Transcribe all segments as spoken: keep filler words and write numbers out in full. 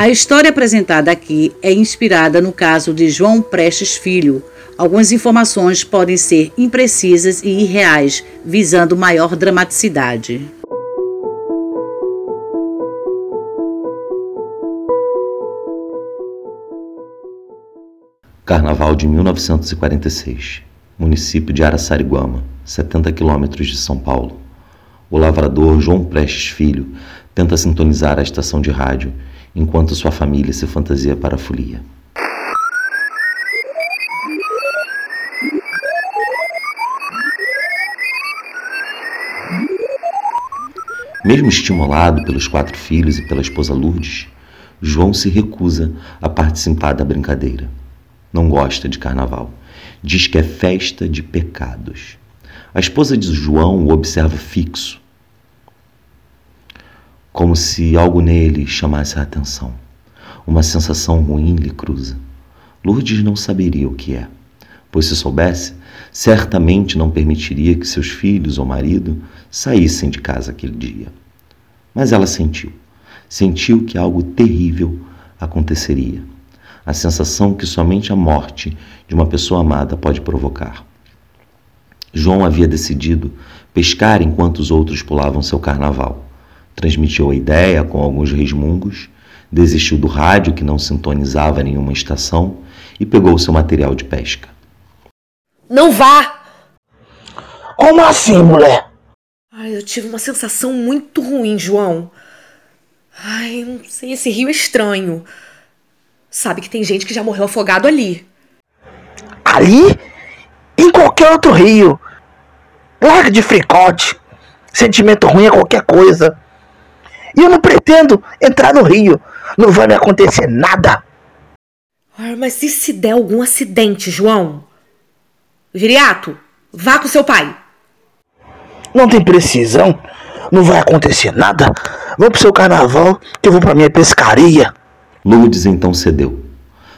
A história apresentada aqui é inspirada no caso de João Prestes Filho. Algumas informações podem ser imprecisas e irreais, visando maior dramaticidade. Carnaval de mil novecentos e quarenta e seis, município de Araçariguama, setenta quilômetros de São Paulo. O lavrador João Prestes Filho tenta sintonizar a estação de rádio, enquanto sua família se fantasia para a folia. Mesmo estimulado pelos quatro filhos e pela esposa Lourdes, João se recusa a participar da brincadeira. Não gosta de carnaval. Diz que é festa de pecados. A esposa de João o observa fixo, como se algo nele chamasse a atenção. Uma sensação ruim lhe cruza. Lourdes não saberia o que é, pois se soubesse, certamente não permitiria que seus filhos ou marido saíssem de casa aquele dia. Mas ela sentiu. Sentiu que algo terrível aconteceria. A sensação que somente a morte de uma pessoa amada pode provocar. João havia decidido pescar enquanto os outros pulavam seu carnaval. Transmitiu a ideia com alguns resmungos, desistiu do rádio que não sintonizava nenhuma estação e pegou seu material de pesca. Não vá! Como assim, mulher? Ai, eu tive uma sensação muito ruim, João. Ai, não sei, esse rio é estranho. Sabe que tem gente que já morreu afogado ali. Ali? Em qualquer outro rio. Larga de fricote. Sentimento ruim é qualquer coisa. E eu não pretendo entrar no rio. Não vai me acontecer nada. Ah, mas e se der algum acidente, João? Viriato, vá com seu pai. Não tem precisão. Não vai acontecer nada. Vou pro seu carnaval que eu vou pra minha pescaria. Lourdes então cedeu.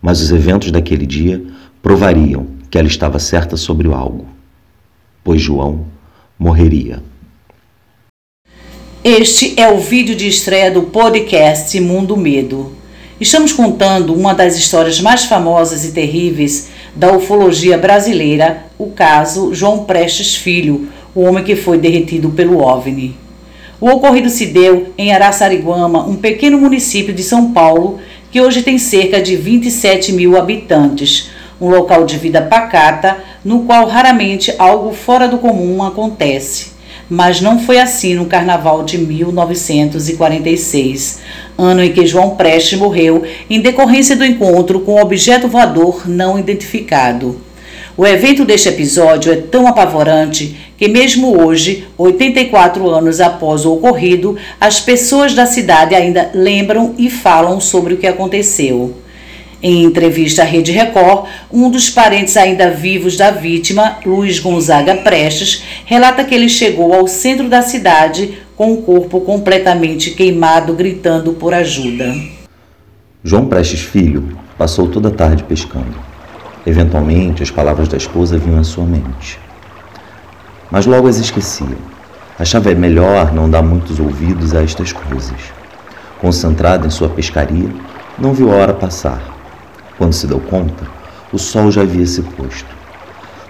Mas os eventos daquele dia provariam que ela estava certa sobre algo. Pois João morreria. Este é o vídeo de estreia do podcast Mundo Medo. Estamos contando uma das histórias mais famosas e terríveis da ufologia brasileira, o caso João Prestes Filho, o homem que foi derretido pelo OVNI. O ocorrido se deu em Araçariguama, um pequeno município de São Paulo, que hoje tem cerca de vinte e sete mil habitantes, um local de vida pacata, no qual raramente algo fora do comum acontece. Mas não foi assim no carnaval de mil novecentos e quarenta e seis, ano em que João Prestes morreu em decorrência do encontro com um objeto voador não identificado. O evento deste episódio é tão apavorante que mesmo hoje, oitenta e quatro anos após o ocorrido, as pessoas da cidade ainda lembram e falam sobre o que aconteceu. Em entrevista à Rede Record, um dos parentes ainda vivos da vítima, Luiz Gonzaga Prestes, relata que ele chegou ao centro da cidade com o corpo completamente queimado, gritando por ajuda. João Prestes Filho passou toda a tarde pescando. Eventualmente, as palavras da esposa vinham à sua mente. Mas logo as esquecia. Achava melhor não dar muitos ouvidos a estas coisas. Concentrado em sua pescaria, não viu a hora passar. Quando se deu conta, o sol já havia se posto.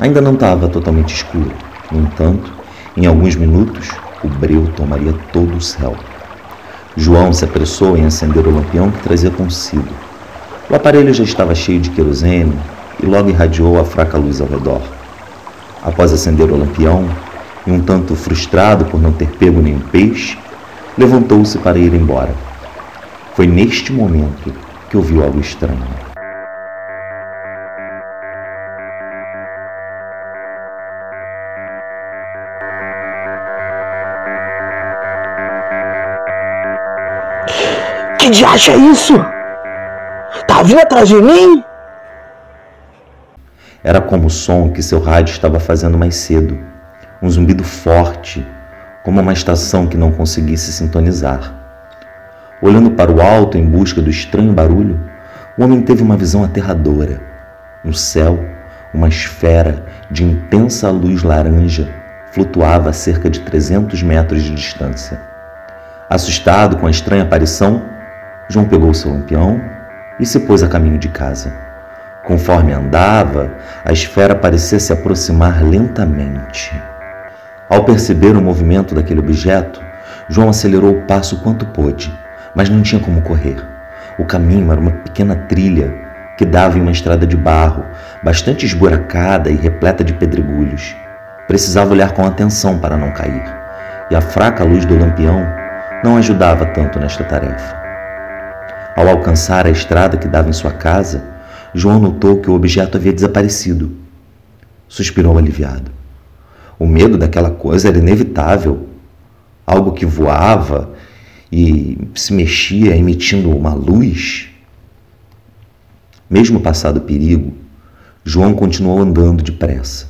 Ainda não estava totalmente escuro. No entanto, em alguns minutos, o breu tomaria todo o céu. João se apressou em acender o lampião que trazia consigo. O aparelho já estava cheio de querosene e logo irradiou a fraca luz ao redor. Após acender o lampião, e um tanto frustrado por não ter pego nenhum peixe, levantou-se para ir embora. Foi neste momento que ouviu algo estranho. Que diacho é isso? Tá vindo atrás de mim? Era como o som que seu rádio estava fazendo mais cedo. Um zumbido forte, como uma estação que não conseguisse sintonizar. Olhando para o alto em busca do estranho barulho, o homem teve uma visão aterradora. No céu, uma esfera de intensa luz laranja flutuava a cerca de trezentos metros de distância. Assustado com a estranha aparição, João pegou seu lampião e se pôs a caminho de casa. Conforme andava, a esfera parecia se aproximar lentamente. Ao perceber o movimento daquele objeto, João acelerou o passo quanto pôde, mas não tinha como correr. O caminho era uma pequena trilha que dava em uma estrada de barro, bastante esburacada e repleta de pedregulhos. Precisava olhar com atenção para não cair, e a fraca luz do lampião não ajudava tanto nesta tarefa. Ao alcançar a estrada que dava em sua casa, João notou que o objeto havia desaparecido. Suspirou aliviado. O medo daquela coisa era inevitável. Algo que voava e se mexia emitindo uma luz. Mesmo passado o perigo, João continuou andando depressa.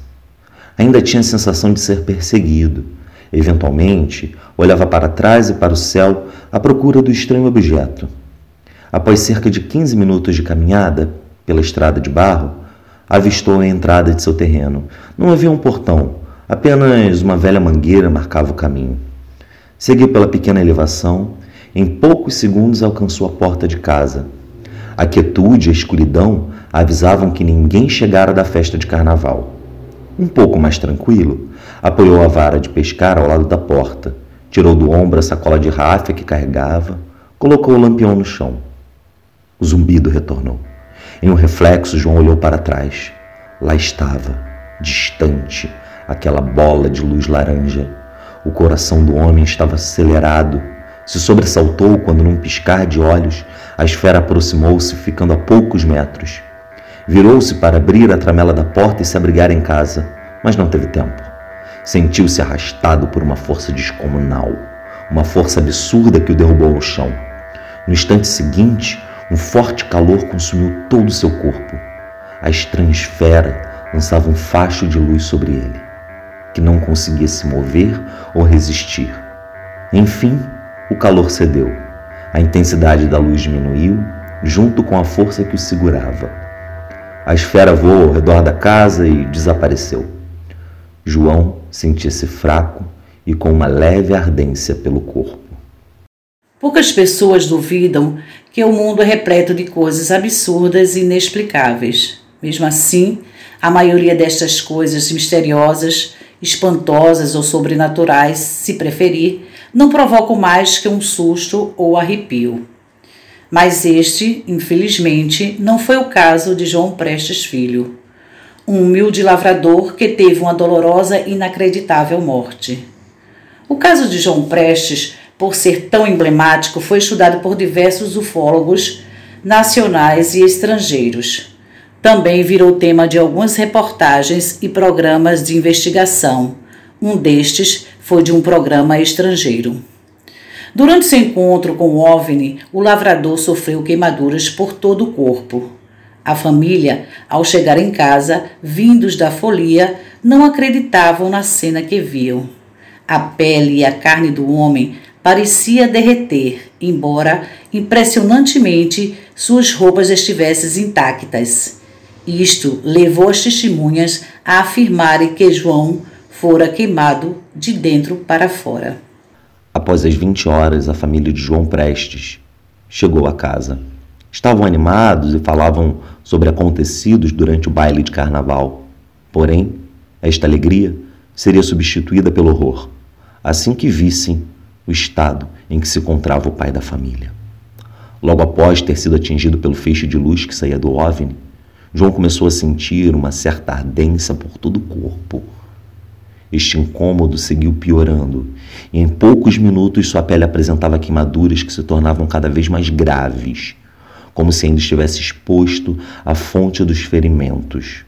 Ainda tinha a sensação de ser perseguido. Eventualmente, olhava para trás e para o céu à procura do estranho objeto. Após cerca de quinze minutos de caminhada pela estrada de barro, avistou a entrada de seu terreno. Não havia um portão, apenas uma velha mangueira marcava o caminho. Seguiu pela pequena elevação, em poucos segundos alcançou a porta de casa. A quietude e a escuridão avisavam que ninguém chegara da festa de carnaval. Um pouco mais tranquilo, apoiou a vara de pescar ao lado da porta, tirou do ombro a sacola de ráfia que carregava, colocou o lampião no chão. O zumbido retornou. Em um reflexo, João olhou para trás. Lá estava, distante, aquela bola de luz laranja. O coração do homem estava acelerado. Se sobressaltou quando, num piscar de olhos, a esfera aproximou-se, ficando a poucos metros. Virou-se para abrir a tramela da porta e se abrigar em casa, mas não teve tempo. Sentiu-se arrastado por uma força descomunal, uma força absurda que o derrubou ao chão. No instante seguinte, um forte calor consumiu todo o seu corpo. A estranha esfera lançava um facho de luz sobre ele, que não conseguia se mover ou resistir. Enfim, o calor cedeu. A intensidade da luz diminuiu, junto com a força que o segurava. A esfera voou ao redor da casa e desapareceu. João sentia-se fraco e com uma leve ardência pelo corpo. Poucas pessoas duvidam que o mundo é repleto de coisas absurdas e inexplicáveis. Mesmo assim, a maioria destas coisas misteriosas, espantosas ou sobrenaturais, se preferir, não provocam mais que um susto ou arrepio. Mas este, infelizmente, não foi o caso de João Prestes Filho, um humilde lavrador que teve uma dolorosa e inacreditável morte. O caso de João Prestes, por ser tão emblemático, foi estudado por diversos ufólogos nacionais e estrangeiros. Também virou tema de algumas reportagens e programas de investigação. Um destes foi de um programa estrangeiro. Durante seu encontro com o OVNI, o lavrador sofreu queimaduras por todo o corpo. A família, ao chegar em casa, vindos da folia, não acreditavam na cena que viam. A pele e a carne do homem parecia derreter, embora, impressionantemente, suas roupas estivessem intactas. Isto levou as testemunhas a afirmarem que João fora queimado de dentro para fora. Após as vinte horas, a família de João Prestes chegou à casa. Estavam animados e falavam sobre acontecidos durante o baile de carnaval. Porém, esta alegria seria substituída pelo horror, assim que vissem o estado em que se encontrava o pai da família. Logo após ter sido atingido pelo feixe de luz que saía do OVNI, João começou a sentir uma certa ardência por todo o corpo. Este incômodo seguiu piorando, e em poucos minutos sua pele apresentava queimaduras que se tornavam cada vez mais graves, como se ainda estivesse exposto à fonte dos ferimentos.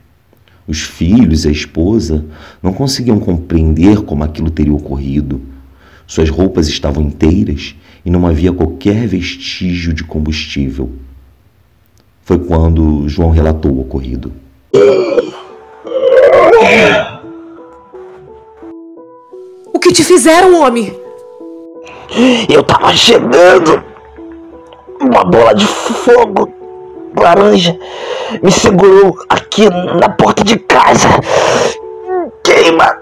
Os filhos e a esposa não conseguiam compreender como aquilo teria ocorrido. Suas roupas estavam inteiras e não havia qualquer vestígio de combustível. Foi quando João relatou o ocorrido. O que te fizeram, homem? Eu tava chegando. Uma bola de fogo laranja me segurou aqui na porta de casa. Queima.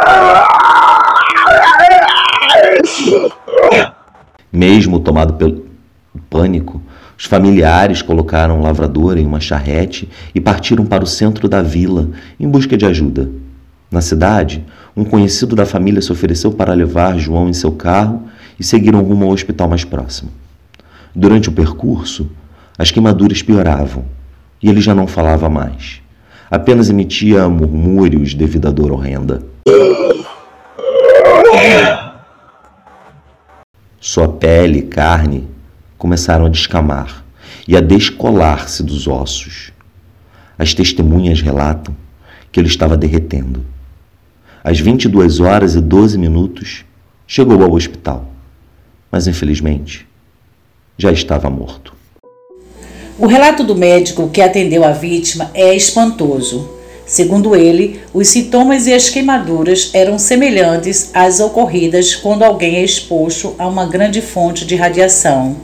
Ai. Mesmo tomado pelo pânico, os familiares colocaram o lavrador em uma charrete e partiram para o centro da vila em busca de ajuda. Na cidade, um conhecido da família se ofereceu para levar João em seu carro e seguiram rumo ao hospital mais próximo. Durante o percurso, as queimaduras pioravam e ele já não falava mais. Apenas emitia murmúrios devido à dor horrenda. Sua pele e carne começaram a descamar e a descolar-se dos ossos. As testemunhas relatam que ele estava derretendo. Às vinte e duas horas e doze minutos, chegou ao hospital, mas infelizmente já estava morto. O relato do médico que atendeu a vítima é espantoso. Segundo ele, os sintomas e as queimaduras eram semelhantes às ocorridas quando alguém é exposto a uma grande fonte de radiação.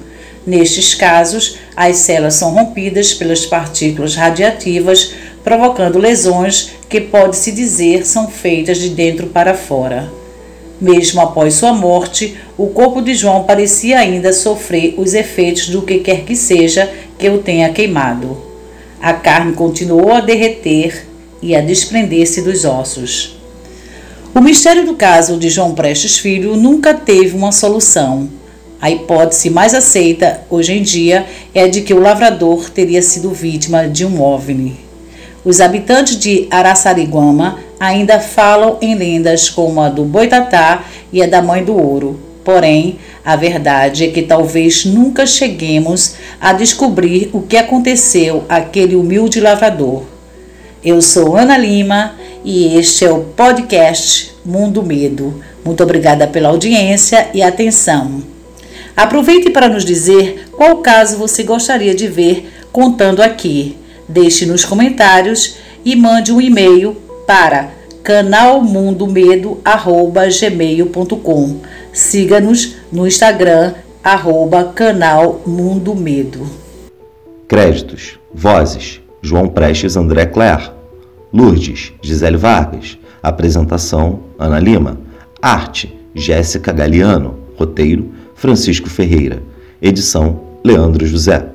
Nestes casos, as células são rompidas pelas partículas radiativas, provocando lesões que pode-se dizer são feitas de dentro para fora. Mesmo após sua morte, o corpo de João parecia ainda sofrer os efeitos do que quer que seja que o tenha queimado. A carne continuou a derreter e a desprender-se dos ossos. O mistério do caso de João Prestes Filho nunca teve uma solução. A hipótese mais aceita hoje em dia é de que o lavrador teria sido vítima de um OVNI. Os habitantes de Araçariguama ainda falam em lendas como a do Boitatá e a da Mãe do Ouro. Porém, a verdade é que talvez nunca cheguemos a descobrir o que aconteceu àquele humilde lavrador. Eu sou Ana Lima e este é o podcast Mundo Medo. Muito obrigada pela audiência e atenção. Aproveite para nos dizer qual caso você gostaria de ver contando aqui. Deixe nos comentários e mande um e-mail para canal mundo medo arroba gmail ponto com. Siga-nos no Instagram arroba canal Mundo Medo. Créditos, vozes: João Prestes, André Cler. Lourdes, Gisele Vargas. Apresentação: Ana Lima. Arte: Jéssica Galiano. Roteiro: Francisco Ferreira. Edição: Leandro José.